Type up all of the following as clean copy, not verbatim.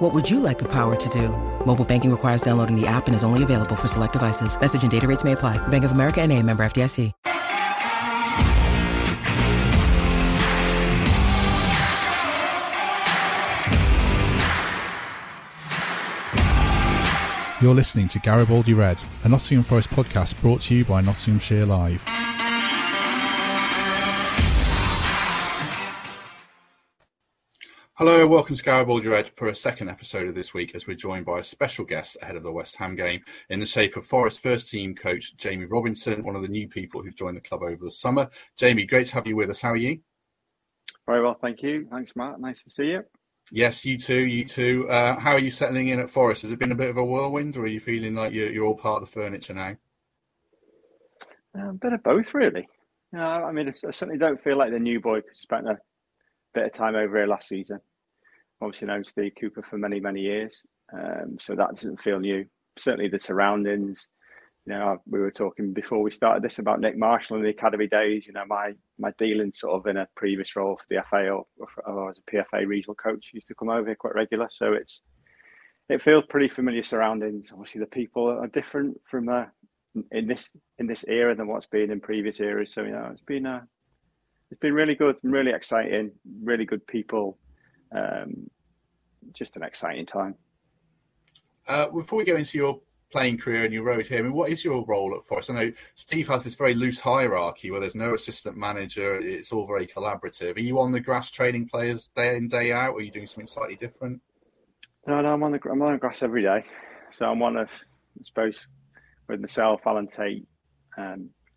What would you like the power to do? Mobile banking requires downloading the app and is only available for select devices. Message and data rates may apply. Bank of America N.A., member FDIC. You're listening to Garibaldi Red, a Nottingham Forest podcast brought to you by Nottinghamshire Live. Hello, welcome to Garibaldi Red for a second episode of this week, as we're joined by a special guest ahead of the West Ham game in the shape of Forest first team coach Jamie Robinson, one of the new people who've joined the club over the summer. Jamie, great to have you with us. How are you? Very well, thank you. Thanks, Matt. Nice to see you. Yes, you too. How are you settling in at Forest? Has it been a bit of a whirlwind, or are you feeling like you're all part of the furniture now? A bit of both, really. I certainly don't feel like the new boy, because I spent a bit of time over here last season. Obviously known Steve Cooper for many, many years, so that doesn't feel new. Certainly the surroundings. We were talking before we started this about Nick Marshall and the academy days. My dealing sort of in a previous role for the FA, or as a PFA regional coach, used to come over here quite regular. So it feels pretty familiar surroundings. Obviously, the people are different from in this era than what's been in previous eras. So it's been really good, and really exciting, really good people. Just an exciting time. Before we go into your playing career and your road here, I mean, what is your role at Forest? I know Steve has this very loose hierarchy where there's no assistant manager. It's all very collaborative. Are you on the grass training players day in, day out, or are you doing something slightly different? No, I'm on the grass every day. So I'm one of, I suppose, with myself, Alan Tate,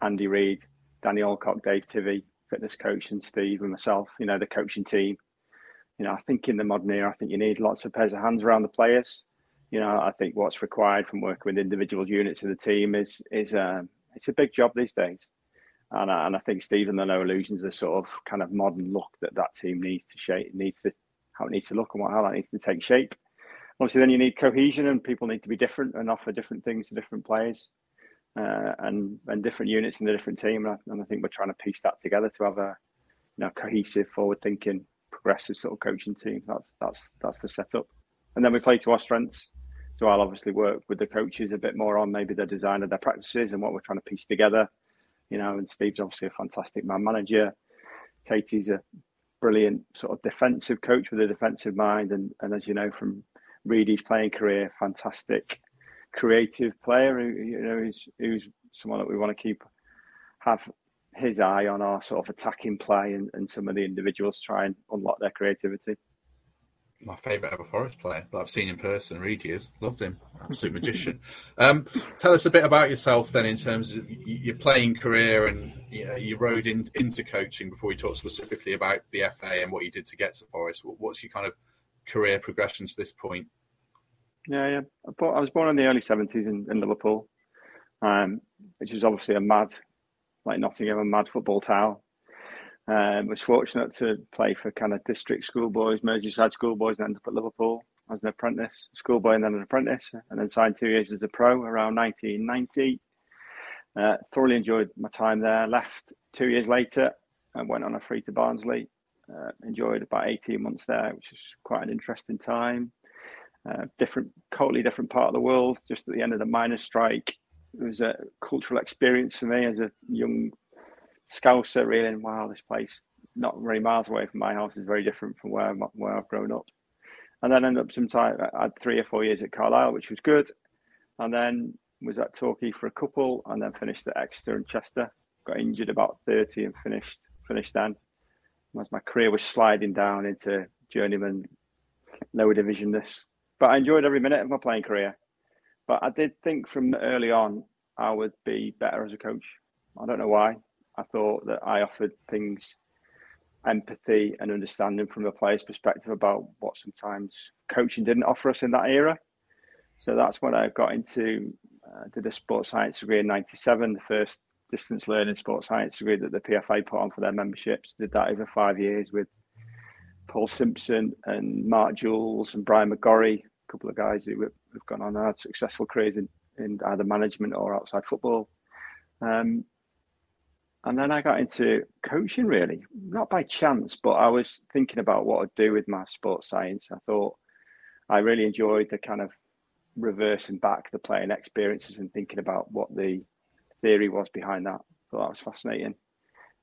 Andy Reid, Danny Alcock, Dave Tivy, fitness coach, and Steve and myself, the coaching team. I think in the modern era, I think you need lots of pairs of hands around the players. I think what's required from working with individual units of the team is it's a big job these days. And I think Steve and the No Illusions, the sort of kind of modern look that team needs to shape, how it needs to look and how that needs to take shape. Obviously, then you need cohesion, and people need to be different and offer different things to different players and different units in the different team. And I think we're trying to piece that together to have a cohesive, forward-thinking, progressive sort of coaching team. That's the setup. And then we play to our strengths. So I'll obviously work with the coaches a bit more on maybe the design of their practices and what we're trying to piece together. And Steve's obviously a fantastic man manager. Katie's a brilliant sort of defensive coach with a defensive mind. And as you know, from Reedy's playing career, fantastic creative player who's someone that we want to have his eye on our sort of attacking play and some of the individuals try and unlock their creativity. My favourite ever Forest player that I've seen in person, Reedy is. Loved him. Absolute magician. Tell us a bit about yourself then, in terms of your playing career and your road into coaching, before we talk specifically about the FA and what you did to get to Forest. What's your kind of career progression to this point? Yeah. I was born in the early 70s in Liverpool, which was obviously a mad football town. Was fortunate to play for kind of district schoolboys, Merseyside schoolboys, and ended up at Liverpool as an apprentice, schoolboy, and then an apprentice, and then signed 2 years as a pro around 1990. Thoroughly enjoyed my time there. Left 2 years later and went on a free to Barnsley. Enjoyed about 18 months there, which was quite an interesting time. Totally different part of the world. Just at the end of the miners' strike, it was a cultural experience for me as a young Scouser, really. Wow, this place, not many miles away from my house, is very different from where I've grown up. And then ended up sometime, I had 3 or 4 years at Carlisle, which was good. And then was at Torquay for a couple, and then finished at Exeter and Chester. Got injured about 30 and finished then. As my career was sliding down into journeyman, lower divisionness. But I enjoyed every minute of my playing career. But I did think from early on I would be better as a coach. I don't know why. I thought that I offered things, empathy and understanding from the player's perspective about what sometimes coaching didn't offer us in that era. So that's when I got into, did a sports science degree in 1997, the first distance learning sports science degree that the PFA put on for their memberships. Did that over 5 years with Paul Simpson and Mark Jules and Brian McGorry, a couple of guys who have gone on and had successful careers in either management or outside football. And then I got into coaching, really, not by chance, but I was thinking about what I'd do with my sports science. I thought I really enjoyed the kind of reversing back the playing experiences and thinking about what the theory was behind that. I thought that was fascinating.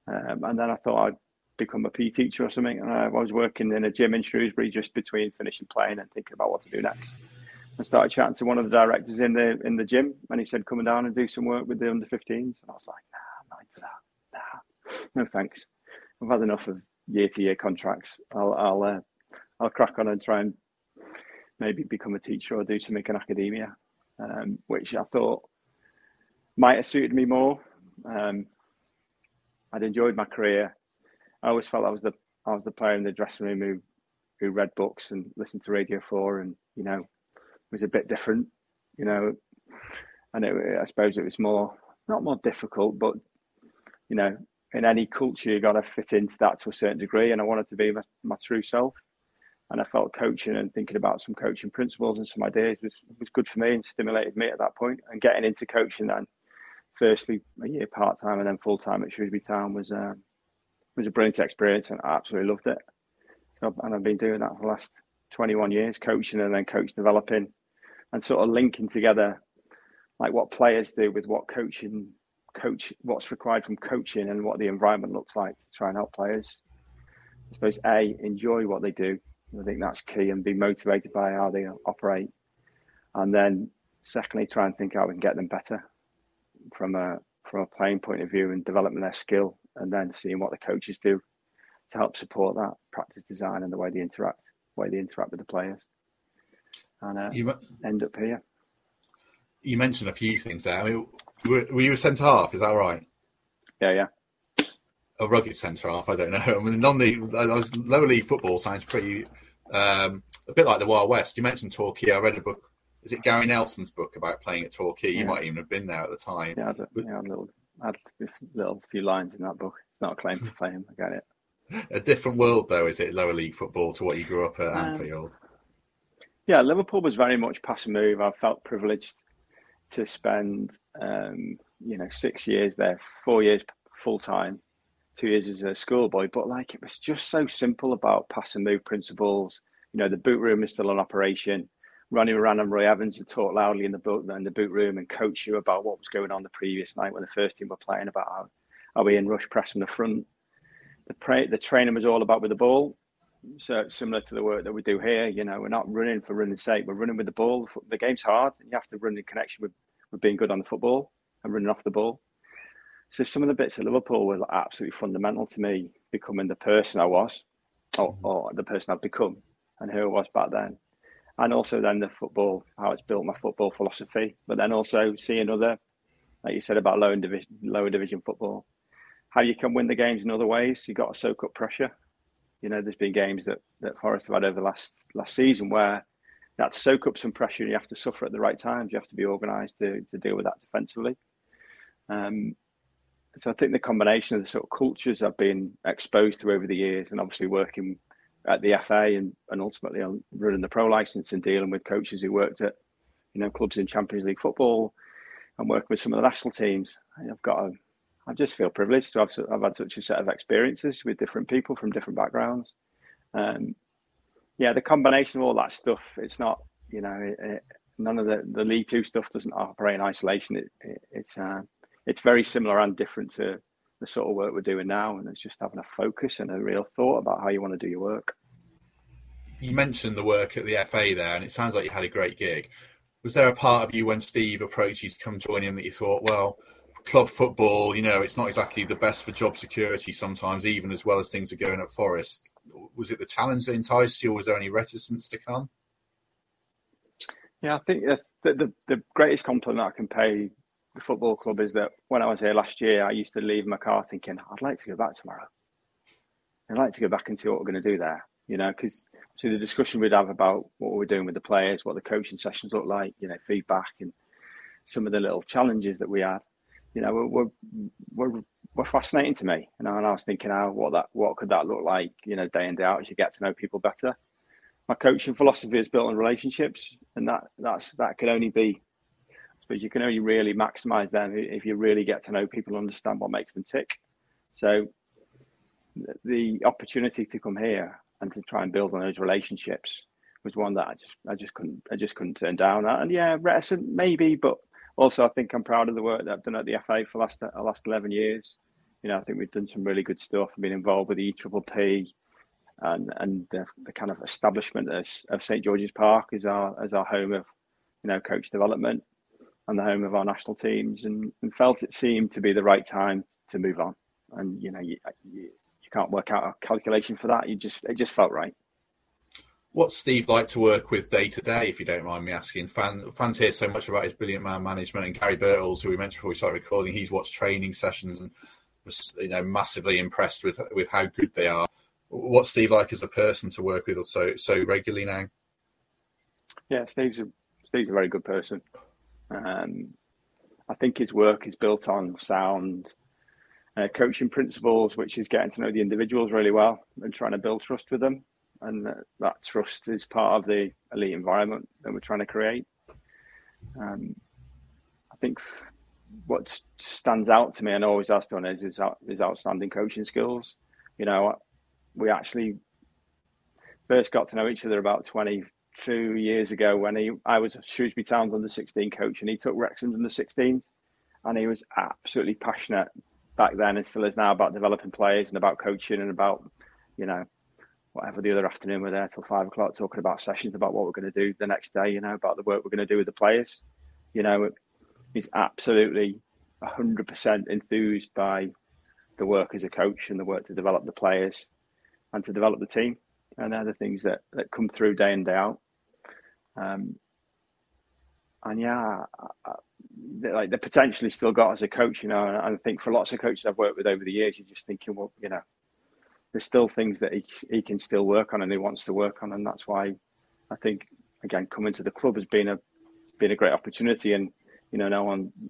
And then I thought I'd become a PE teacher or something. And I was working in a gym in Shrewsbury just between finishing playing and thinking about what to do next. I started chatting to one of the directors in the gym, and he said, "Come down and do some work with the under-15s." And I was like, "Nah, I'm not into that. No thanks. I've had enough of year-to-year contracts. I'll crack on and try and maybe become a teacher or do something in academia," which I thought might have suited me more. I'd enjoyed my career. I always felt I was the player in the dressing room who read books and listened to Radio 4, and was a bit different, And I suppose it was not more difficult, but in any culture, you got to fit into that to a certain degree. And I wanted to be my true self. And I felt coaching and thinking about some coaching principles and some ideas was good for me and stimulated me at that point. And getting into coaching then, firstly, a year part-time and then full-time at Shrewsbury Town was a brilliant experience, and I absolutely loved it. And I've been doing that for the last 21 years, coaching and then coach developing and sort of linking together like what players do with what what's required from coaching and what the environment looks like to try and help players, I suppose, A, enjoy what they do. I think that's key, and be motivated by how they operate. And then secondly, try and think how we can get them better from a playing point of view and developing their skill, and then seeing what the coaches do to help support that practice design and the way they interact, with the players. And end up here. You mentioned a few things there. I mean, were you a centre-half? Is that right? Yeah. A rugged centre-half, I don't know. I mean, lower league football sounds pretty, a bit like the Wild West. You mentioned Torquay. I read a book. Is it Gary Nelson's book about playing at Torquay? Yeah. You might even have been there at the time. Yeah, I had a little few lines in that book. It's not a claim to fame, I get it. A different world, though, is it, lower league football, to what you grew up at Anfield? Yeah, Liverpool was very much pass and move. I felt privileged to spend, 6 years there, 4 years full-time, 2 years as a schoolboy, but it was just so simple about pass and move principles. The boot room is still in operation. Ronnie Moran and Roy Evans had talked loudly in the boot room and coached you about what was going on the previous night when the first team were playing, about are we in rush press in the front. The training was all about with the ball. So it's similar to the work that we do here. We're not running for running's sake. We're running with the ball. The game's hard, and you have to run in connection with being good on the football and running off the ball. So some of the bits at Liverpool were absolutely fundamental to me becoming the person I was, or the person I've become and who I was back then. And also then the football, how it's built my football philosophy, but then also seeing other, like you said about lower division football, how you can win the games in other ways. You've got to soak up pressure. There's been games that Forest have had over the last season where you have to soak up some pressure and you have to suffer at the right times. You have to be organised to deal with that defensively. So I think the combination of the sort of cultures I've been exposed to over the years, and obviously working at the FA and ultimately on running the pro licence and dealing with coaches who worked at, clubs in Champions League football and working with some of the national teams, I just feel privileged to I've had such a set of experiences with different people from different backgrounds. The combination of all that stuff, it's not, none of the League Two stuff doesn't operate in isolation. It's very similar and different to the sort of work we're doing now. And it's just having a focus and a real thought about how you want to do your work. You mentioned the work at the FA there, and it sounds like you had a great gig. Was there a part of you when Steve approached you to come join him that you thought, well, club football, it's not exactly the best for job security sometimes, even as well as things are going at Forest. Was it the challenge that enticed you, or was there any reticence to come? Yeah, I think the greatest compliment I can pay the football club is that when I was here last year, I used to leave my car thinking, I'd like to go back tomorrow. I'd like to go back and see what we're going to do there, because the discussion we'd have about what we're doing with the players, what the coaching sessions look like, feedback and some of the little challenges that we had. you know, were fascinating to me. You know, and I was thinking, what could that look like? You know, day in, day out, as you get to know people better. My coaching philosophy is built on relationships, and that could only be, I suppose, you can only really maximise them if you really get to know people, understand what makes them tick. So the opportunity to come here and to try and build on those relationships was one that I just couldn't turn down. And yeah, reticent maybe, but also I think I'm proud of the work that I've done at the FA for the last 11 years. You know, I think we've done some really good stuff. I've been involved with the EPPP and the kind of establishment of St George's Park as our home of, you know, coach development and the home of our national teams, and felt it seemed to be the right time to move on. And you know, you can't work out a calculation for that. It just felt right. What's Steve like to work with day to day, if you don't mind me asking? Fans hear so much about his brilliant man management, and Gary Birtles, who we mentioned before we started recording, he's watched training sessions and was, you know, massively impressed with how good they are. What's Steve like as a person to work with so regularly now? Yeah, Steve's a very good person. I think his work is built on sound coaching principles, which is getting to know the individuals really well and trying to build trust with them. And that trust is part of the elite environment that we're trying to create. I think what stands out to me, and always has done, is outstanding coaching skills. You know, we actually first got to know each other about 22 years ago when I was Shrewsbury Town's under-16 coach, and he took Wrexham's under-16s, and he was absolutely passionate back then, and still is now, about developing players and about coaching and about, you know, whatever. The other afternoon we're there till 5 o'clock talking about sessions, about what we're going to do the next day, you know, about the work we're going to do with the players. You know, he's absolutely 100% enthused by the work as a coach and the work to develop the players and to develop the team. And they're the things that come through day in, day out. And yeah, they're potentially still got as a coach, you know, and I think for lots of coaches I've worked with over the years, you're just thinking, well, you know, there's still things that he can still work on and he wants to work on. And that's why I think, again, coming to the club has been a great opportunity. And, you know,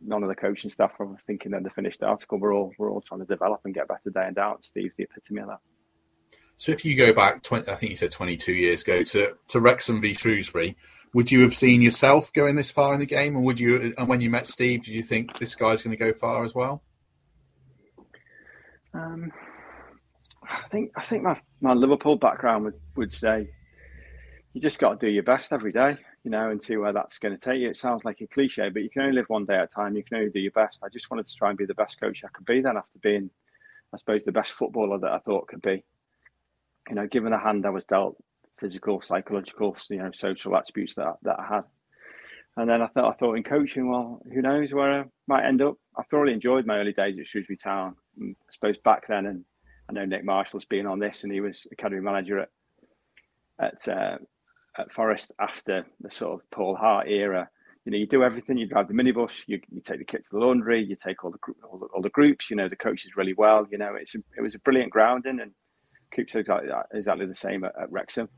none of the coaching staff are thinking that they finished the article. We're all trying to develop and get better day in, day out. Steve's the epitome of that. So if you go back, I think you said 22 years ago, to Wrexham v Shrewsbury, would you have seen yourself going this far in the game? And when you met Steve, did you think this guy's going to go far as well? I think my Liverpool background would say you just got to do your best every day, you know, and see where that's going to take you. It sounds like a cliche, but you can only live one day at a time. You can only do your best. I just wanted to try and be the best coach I could be then, after being, I suppose, the best footballer that I thought could be. You know, given the hand I was dealt, physical, psychological, you know, social attributes that I had. And then I thought in coaching, well, who knows where I might end up. I thoroughly enjoyed my early days at Shrewsbury Town, I suppose, back then. And I know Nick Marshall's been on this, and he was academy manager at Forest after the sort of Paul Hart era. You know, you do everything. You drive the minibus, you take the kit to the laundry, you take all the groups. You know the coaches really well. You know, it was a brilliant grounding, and Coop's exactly the same at Wrexham.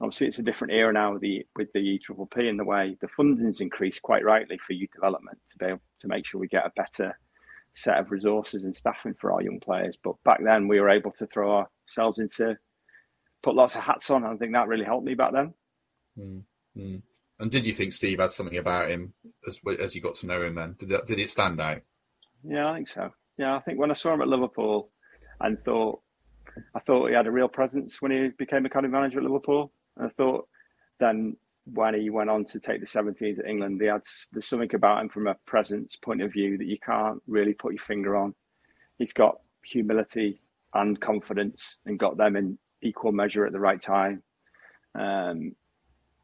Obviously, it's a different era now with the EPPP and the way the funding's increased, quite rightly, for youth development, to be able to make sure we get a better set of resources and staffing for our young players. But back then we were able to throw ourselves into, put lots of hats on, and I think that really helped me back then. Mm-hmm. And did you think Steve had something about him as you got to know him then? Did it stand out? Yeah, I think so. Yeah, I think when I saw him at Liverpool, and I thought he had a real presence when he became academy manager at Liverpool. And I thought then when he went on to take the 17s at England, there's something about him from a presence point of view that you can't really put your finger on. He's got humility and confidence and got them in equal measure at the right time. And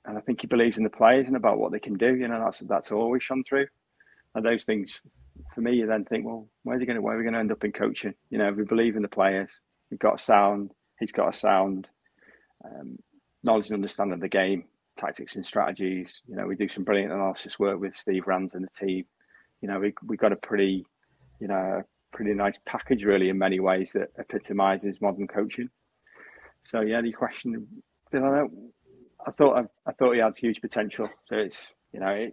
I think he believes in the players and about what they can do. You know, that's always shone through. And those things, for me, you then think, well, where are we going to end up in coaching? You know, we believe in the players. He's got a sound knowledge and understanding of the game, tactics and strategies. You know, we do some brilliant analysis work with Steve Rams and the team. You know, we got a pretty nice package, really, in many ways, that epitomises modern coaching. So yeah, the question, I thought he had huge potential. So it's, you know,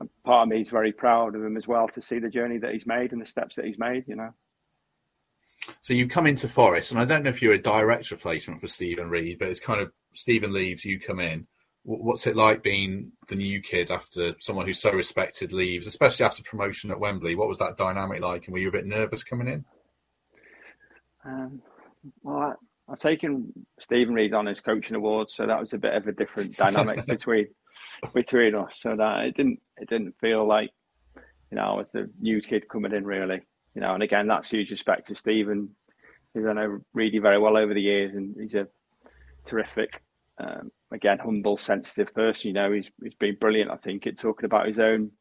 And part of me is very proud of him as well, to see the journey that he's made and the steps that he's made, you know. So you come into Forest, and I don't know if you're a direct replacement for Steven Reid, but it's kind of Steven leaves, you come in. What's it like being the new kid after someone who's so respected leaves, especially after promotion at Wembley? What was that dynamic like, and were you a bit nervous coming in? Well, I've taken Steven Reid on his coaching awards, so that was a bit of a different dynamic between us. So that it didn't feel like, you know, I was the new kid coming in, really. You know, and again, that's huge respect to Steven, who I know Reedy very well over the years, and he's a terrific, again, humble, sensitive person. You know, he's been brilliant, I think, at talking about his own,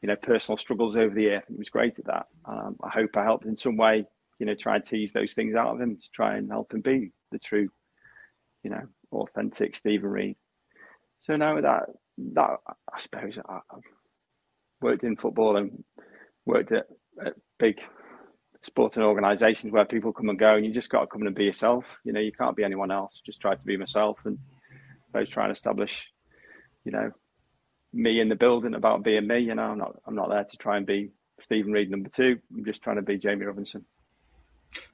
you know, personal struggles over the year. I think he was great at that. I hope I helped in some way, you know, try and tease those things out of him to try and help him be the true, you know, authentic Steven Reid. So now that I suppose I've worked in football and worked at big sporting organisations where people come and go, and you just got to come in and be yourself. You know, you can't be anyone else. Just try to be myself, and I was trying to establish, you know, me in the building about being me. You know, I'm not there to try and be Steven Reid number 2. I'm just trying to be Jamie Robinson.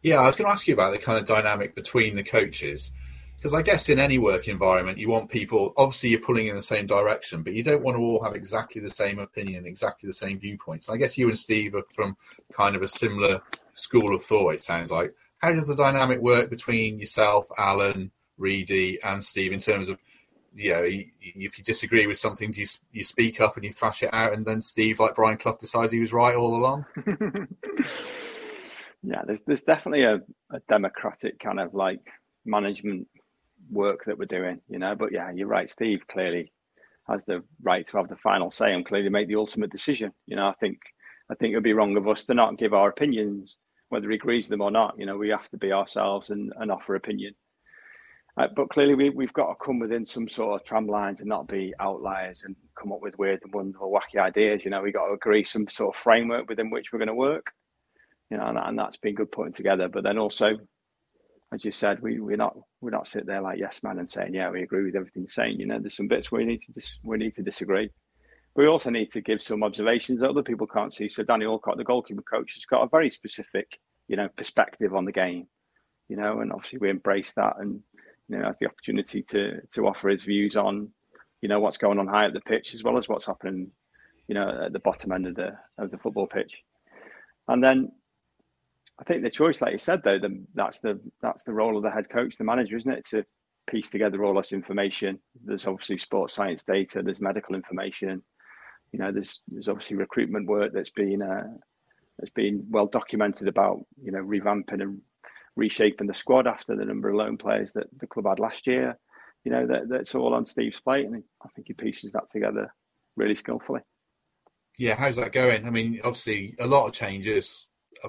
Yeah, I was going to ask you about the kind of dynamic between the coaches, because I guess in any work environment, you want people, obviously you're pulling in the same direction, but you don't want to all have exactly the same opinion, exactly the same viewpoints. I guess you and Steve are from kind of a similar school of thought, it sounds like. How does the dynamic work between yourself, Alan, Reedy and Steve in terms of, you know, if you disagree with something, do you speak up and you thrash it out, and then Steve, like Brian Clough, decides he was right all along? Yeah, there's definitely a democratic kind of like management work that we're doing, you know. But yeah, you're right. Steve clearly has the right to have the final say and clearly make the ultimate decision. You know, I think it would be wrong of us to not give our opinions, whether he agrees with them or not. You know, we have to be ourselves and offer opinion. But clearly, we've got to come within some sort of tram lines and not be outliers and come up with weird and wonderful, wacky ideas. You know, we've got to agree some sort of framework within which we're going to work. You know, and that's been good putting together. But then also, as you said, we're not sitting there like yes man and saying, yeah, we agree with everything you're saying. You know, there's some bits where we need to disagree. But we also need to give some observations that other people can't see. So Danny Alcock, the goalkeeper coach, has got a very specific, you know, perspective on the game. You know, and obviously we embrace that, and you know, have the opportunity to offer his views on, you know, what's going on high at the pitch as well as what's happening, you know, at the bottom end of the football pitch. And then I think the choice, like you said, though, that's the role of the head coach, the manager, isn't it? To piece together all this information. There's obviously sports science data. There's medical information. You know, there's obviously recruitment work that's been well documented about, you know, revamping and reshaping the squad after the number of loan players that the club had last year. You know, that's all on Steve's plate, and I think he pieces that together really skillfully. Yeah, how's that going? I mean, obviously a lot of changes.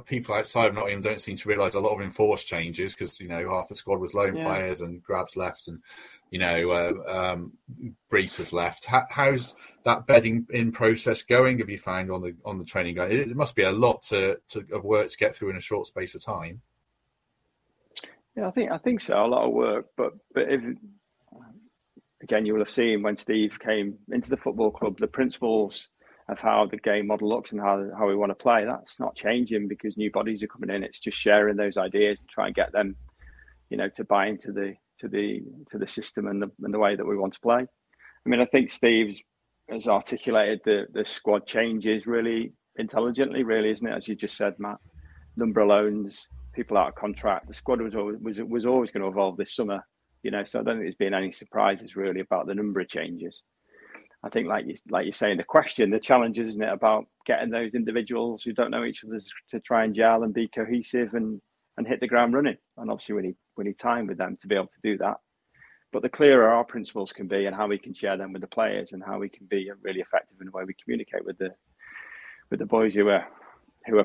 People outside of Nottingham don't seem to realise a lot of enforced changes, because, you know, half the squad was loan players and Grab's left and, you know, Brees has left. How's that bedding in process going, have you found, on the training ground? It must be a lot of work to get through in a short space of time. Yeah, I think so, a lot of work. But if, again, you will have seen when Steve came into the football club, the principles of how the game model looks and how we want to play, that's not changing because new bodies are coming in. It's just sharing those ideas and try and get them, you know, to buy into the system and the way that we want to play. I mean, I think Steve has articulated the squad changes really intelligently, really, isn't it? As you just said, Matt, number of loans, people out of contract. The squad was always going to evolve this summer, you know. So I don't think there's been any surprises really about the number of changes. I think, like you say in the question, the challenge, isn't it, about getting those individuals who don't know each other to try and gel and be cohesive and hit the ground running. And obviously we need time with them to be able to do that. But the clearer our principles can be and how we can share them with the players and how we can be really effective in the way we communicate with the boys who are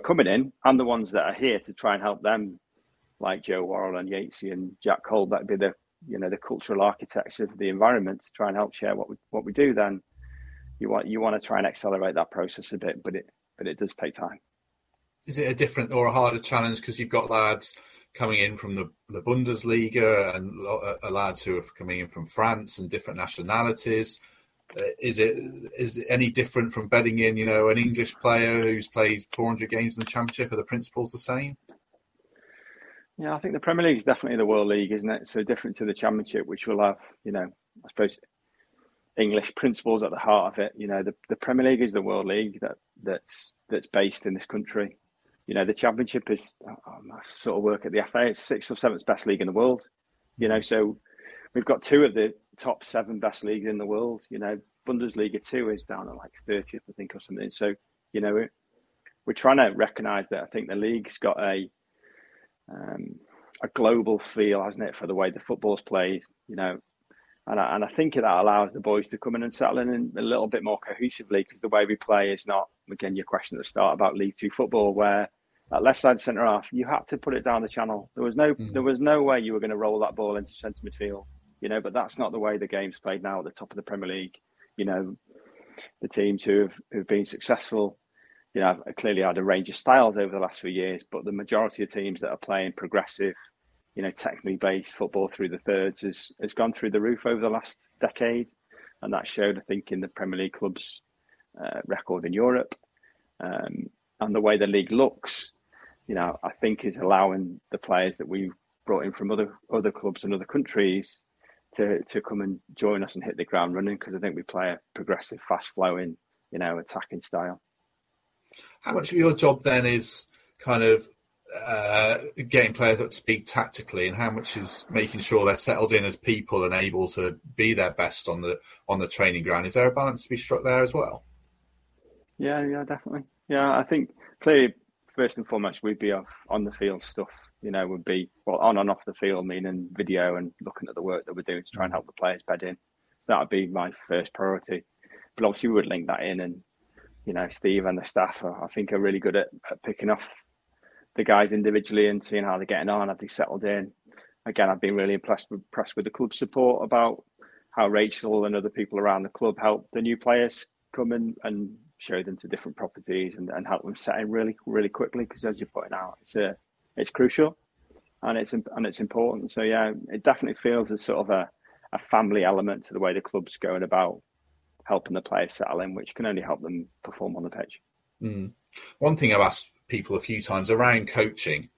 coming in and the ones that are here to try and help them, like Joe Worrell and Yatesy and Jack Cole, that'd be the, you know, the cultural architects of the environment to try and help share what we do. Then you want to try and accelerate that process a bit, but it does take time. Is it a different or a harder challenge because you've got lads coming in from the Bundesliga and lads who are coming in from France and different nationalities? Is it any different from betting in, you know, an English player who's played 400 games in the Championship? Are the principles the same? Yeah, I think the Premier League is definitely the World League, isn't it? So different to the Championship, which will have, you know, I suppose English principles at the heart of it. You know, the Premier League is the World League that's based in this country. You know, the Championship is, I sort of work at the FA, it's sixth or seventh best league in the world. You know, so we've got two of the top seven best leagues in the world. You know, Bundesliga 2 is down at like 30th, I think, or something. So, you know, we're trying to recognise that. I think the league's got a global feel, hasn't it, for the way the football's played, you know. And I think that allows the boys to come in and settle in a little bit more cohesively, because the way we play is not, again, your question at the start about League Two football, where that left side centre half, you had to put it down the channel. There was no way you were going to roll that ball into centre midfield, you know. But that's not the way the game's played now at the top of the Premier League. You know, the teams who've been successful, you know, have clearly had a range of styles over the last few years. But the majority of teams that are playing progressive, you know, technically based football through the thirds has gone through the roof over the last decade, and that showed, I think, in the Premier League club's record in Europe, and the way the league looks. You know, I think is allowing the players that we've brought in from other clubs and other countries to come and join us and hit the ground running, because I think we play a progressive, fast-flowing, you know, attacking style. How much of your job then is kind of getting players up to speed tactically, and how much is making sure they're settled in as people and able to be their best on the training ground? Is there a balance to be struck there as well? Yeah, definitely. Yeah, I think clearly, first and foremost, we'd be off on the field stuff, you know, would be, well, on and off the field, meaning video and looking at the work that we're doing to try and help the players bed in. That would be my first priority. But obviously we would link that in, and, you know, Steve and the staff are, I think, are really good at picking off the guys individually and seeing how they're getting on, have they settled in. Again, I've been really impressed with the club's support about how Rachel and other people around the club help the new players come in and show them to different properties and help them set in really, really quickly, because as you're putting out, it's crucial and it's important. So yeah, it definitely feels as sort of a family element to the way the club's going about helping the players settle in, which can only help them perform on the pitch. Mm. One thing I've asked people a few times around coaching,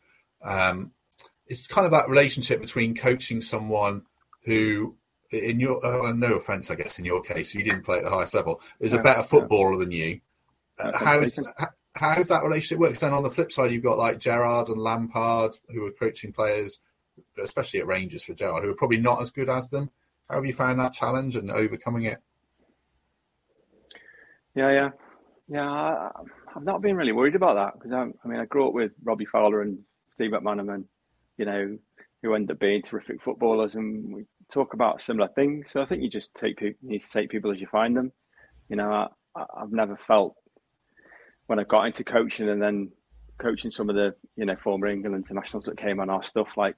it's kind of that relationship between coaching someone who, in your no offense, I guess in your case, you didn't play at the highest level, is a better footballer than you. How does that relationship work? Then on the flip side, you've got like Gerrard and Lampard, who are coaching players, especially at Rangers for Gerrard, who are probably not as good as them. How have you found that challenge and overcoming it? Yeah. I've not been really worried about that, because I grew up with Robbie Fowler and Steve McManaman, you know, who end up being terrific footballers, and we talk about similar things. So I think you need to take people as you find them. You know, I've never felt, when I got into coaching and then coaching some of the, you know, former England internationals that came on our stuff, like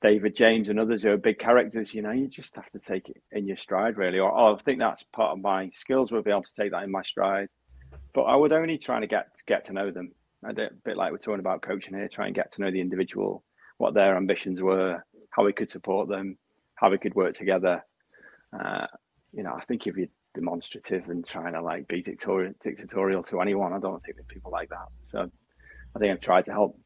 David James and others who are big characters, you know, you just have to take it in your stride, really. Or I think that's part of my skills, will be able to take that in my stride. But I would only try to get to know them. A bit like we're talking about coaching here, try and get to know the individual, what their ambitions were, how we could support them, how we could work together. You know, I think if you're demonstrative and trying to like be dictatorial to anyone, I don't think that people like that. So I think I've tried to help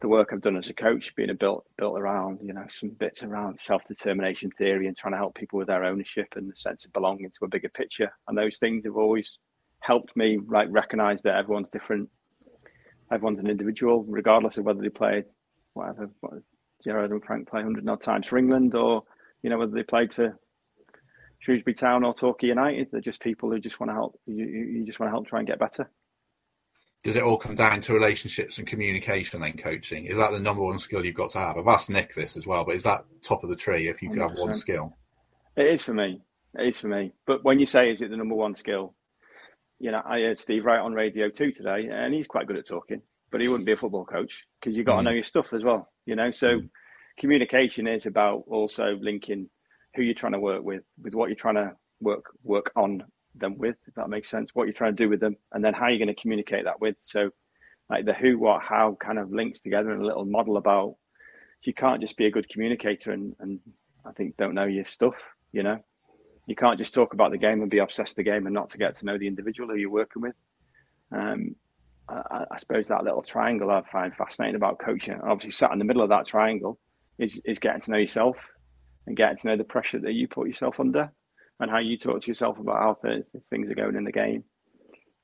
the work I've done as a coach being built around, you know, some bits around self-determination theory and trying to help people with their ownership and the sense of belonging to a bigger picture. And those things have always helped me like recognise that everyone's different. Everyone's an individual, regardless of whether they played whatever Gerard and Frank play 100-odd times for England, or, you know, whether they played for Shrewsbury Town or Torquay United. They're just people who just want to help. You just want to help try and get better. Does it all come down to relationships and communication then, coaching? Is that the number one skill you've got to have? I've asked Nick this as well, but is that top of the tree if you could 100%. Have one skill? It is for me. But when you say, is it the number one skill? You know, I heard Steve Wright on Radio 2 today, and he's quite good at talking, but he wouldn't be a football coach, because you've got to know your stuff as well, you know. So communication is about also linking who you're trying to work with what you're trying to work on them with, if that makes sense, what you're trying to do with them, and then how you're going to communicate that with. So like the who, what, how kind of links together in a little model about you can't just be a good communicator and I think don't know your stuff, you know. you can't just talk about the game and be obsessed with the game and not to get to know the individual who you're working with. I suppose that little triangle I find fascinating about coaching. Obviously, sat in the middle of that triangle is getting to know yourself and getting to know the pressure that you put yourself under and how you talk to yourself about how things are going in the game.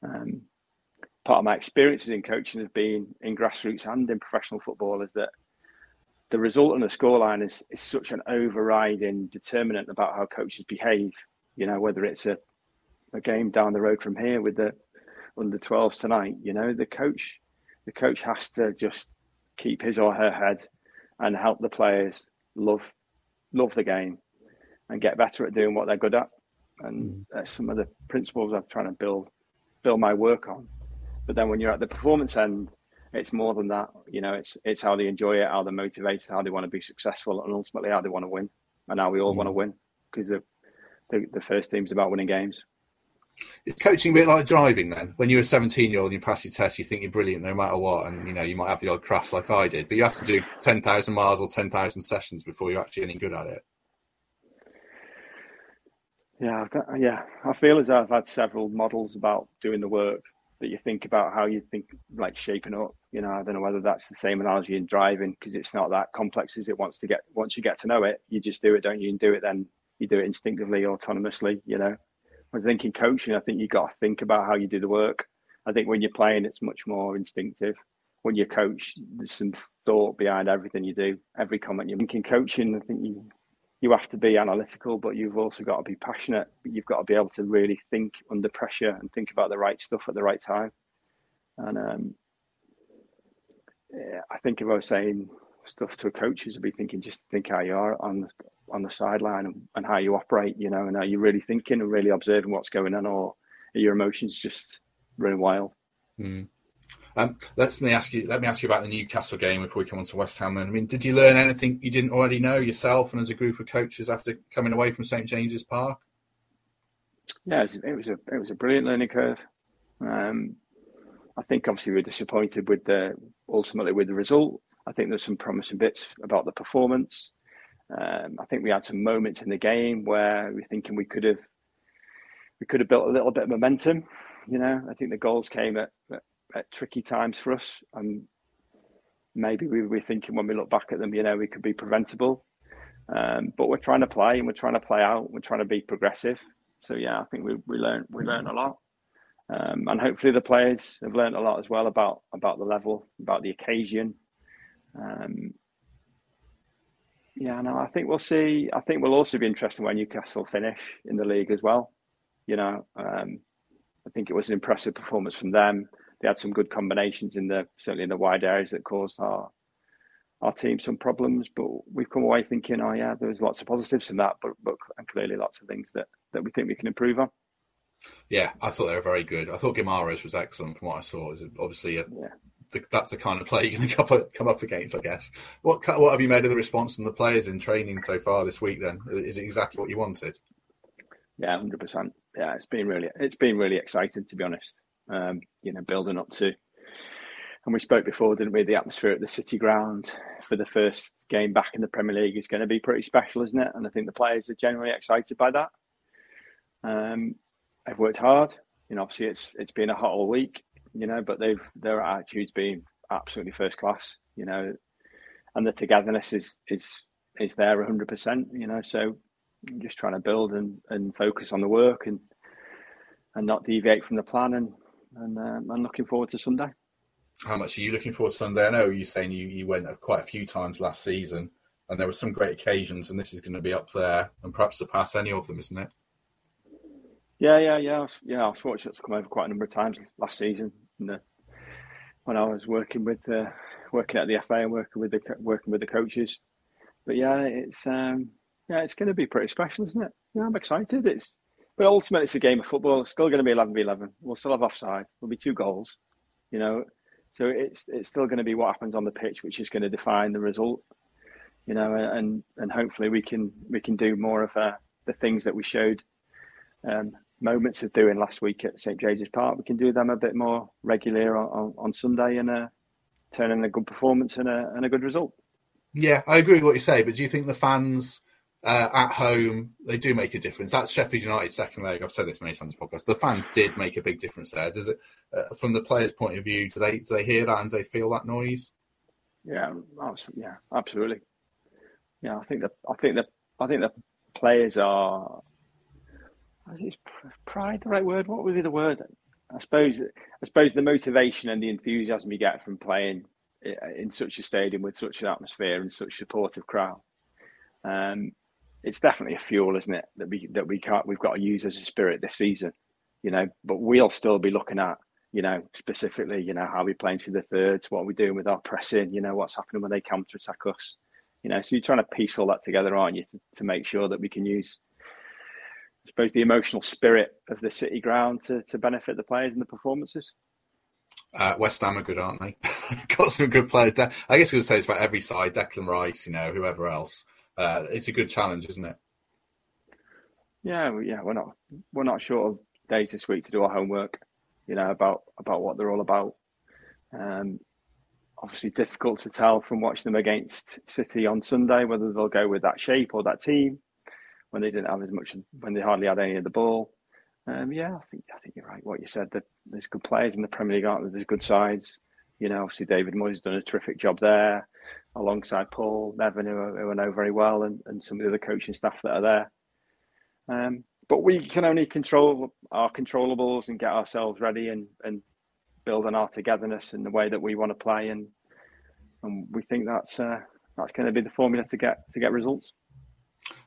Part of my experiences in coaching has been in grassroots and in professional football is that the result and the scoreline is such an overriding determinant about how coaches behave. You know, whether it's a game down the road from here with the under 12s tonight, you know, the coach has to just keep his or her head and help the players love the game and get better at doing what they're good at. And that's some of the principles I'm trying to build my work on. But then when you're at the performance end, it's more than that. You know, it's how they enjoy it, how they're motivated, how they want to be successful, and ultimately how they want to win, and how we all want to win, because the first team's about winning games. Is coaching a bit like driving then? When you're a 17-year-old and you pass your test, you think you're brilliant no matter what, and you know you might have the odd crash like I did, but you have to do 10,000 miles or 10,000 sessions before you're actually any good at it. Yeah, I feel as I've had several models about doing the work that you think about how you think, like shaping up. You know, I don't know whether that's the same analogy in driving, because it's not that complex as it wants to get. Once you get to know it, you just do it, don't you? And do it, then you do it instinctively, autonomously, you know. I think in coaching, I think you've got to think about how you do the work. I think when you're playing, it's much more instinctive. When you coach, there's some thought behind everything you do, every comment you make. In coaching, I think you have to be analytical, but you've also got to be passionate. You've got to be able to really think under pressure and think about the right stuff at the right time. And I think if I was saying stuff to coaches, I'd be thinking, just think how you are on the sideline and how you operate, you know, and are you really thinking and really observing what's going on, or are your emotions just running wild? Let me ask you about the Newcastle game before we come on to West Ham then. I mean, did you learn anything you didn't already know yourself and as a group of coaches after coming away from St James's Park? Yeah, it was a brilliant learning curve. I think obviously we were disappointed ultimately with the result. I think there's some promising bits about the performance. I think we had some moments in the game where we're thinking we could have built a little bit of momentum. You know, I think the goals came at tricky times for us, and maybe we were thinking when we look back at them, you know, we could be preventable. But we're trying to play and we're trying to play out. We're trying to be progressive. So yeah, I think we learned a lot, and hopefully the players have learned a lot as well about the level, about the occasion. I think we'll see. I think we'll also be interested where Newcastle finish in the league as well. You know, I think it was an impressive performance from them. They had some good combinations certainly in the wide areas that caused our team some problems. But we've come away thinking, oh yeah, there's lots of positives from that, but clearly lots of things that we think we can improve on. Yeah, I thought they were very good. I thought Guimaraes was excellent from what I saw. It was obviously that's the kind of play you're going to come up against, I guess. What have you made of the response from the players in training so far this week then? Is it exactly what you wanted? Yeah, 100%. Yeah, it's been really exciting, to be honest. You know, building up to, and we spoke before, didn't we, the atmosphere at the City Ground for the first game back in the Premier League is going to be pretty special, isn't it? And I think the players are generally excited by that. They've worked hard. You know, obviously it's been a hot all week. You know, but their attitude's been absolutely first class, you know, and the togetherness is there 100%, you know, so just trying to build and focus on the work and not deviate from the plan and I'm looking forward to Sunday. How much are you looking forward to Sunday? I know you're saying you went quite a few times last season and there were some great occasions, and this is going to be up there and perhaps surpass any of them, isn't it? Yeah. I was fortunate to come over quite a number of times last season. When I was working at the FA and working with the coaches, but yeah, it's going to be pretty special, isn't it? Yeah, I'm excited. But ultimately, it's a game of football. It's still going to be 11v11. We'll still have offside. There'll be two goals, you know. So it's still going to be what happens on the pitch, which is going to define the result, you know. And hopefully we can do more of the things that we showed. Moments of doing last week at St James's Park, we can do them a bit more regularly on Sunday and turn in a good performance and a good result. Yeah, I agree with what you say, but do you think the fans At home, they do make a difference. That's Sheffield United's second leg. I've said this many times in the podcast. The fans did make a big difference there. Does it, from the players' point of view, do they hear that and do they feel that noise? Yeah, absolutely. Yeah, I think the players are. Is pride the right word? What would be the word? I suppose the motivation and the enthusiasm you get from playing in such a stadium with such an atmosphere and such a supportive crowd. It's definitely a fuel, isn't it? We've got to use as a spirit this season, you know. But we'll still be looking at, you know, specifically, you know, how we're playing through the thirds, what we're doing with our pressing, you know, what's happening when they counter attack us, you know. So you're trying to piece all that together, aren't you, to make sure that we can use, I suppose, the emotional spirit of the City Ground to benefit the players and the performances. West Ham are good, aren't they? Got some good players. I guess we would say it's about every side. Declan Rice, you know, whoever else. It's a good challenge, isn't it? Yeah, we're not short of days this week to do our homework, you know, about what they're all about. Obviously, difficult to tell from watching them against City on Sunday whether they'll go with that shape or that team when they didn't have as much, when they hardly had any of the ball. I think you're right. What you said, that there's good players in the Premier League, aren't there? There's good sides. You know, obviously David Moyes has done a terrific job there, alongside Paul Nevin, who I know very well, and some of the other coaching staff that are there. But we can only control our controllables and get ourselves ready and build on our togetherness in the way that we want to play, and we think that's going to be the formula to get results.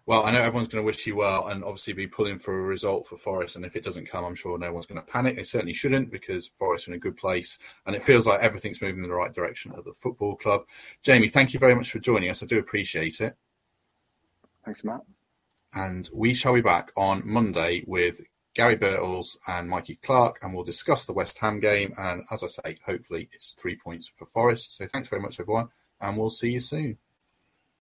Well, I know everyone's going to wish you well and obviously be pulling for a result for Forest. And if it doesn't come, I'm sure no one's going to panic. They certainly shouldn't, because Forest are in a good place. And it feels like everything's moving in the right direction at the football club. Jamie, thank you very much for joining us. I do appreciate it. Thanks, Matt. And we shall be back on Monday with Gary Birtles and Mikey Clark. And we'll discuss the West Ham game. And as I say, hopefully it's 3 points for Forest. So thanks very much, everyone. And we'll see you soon.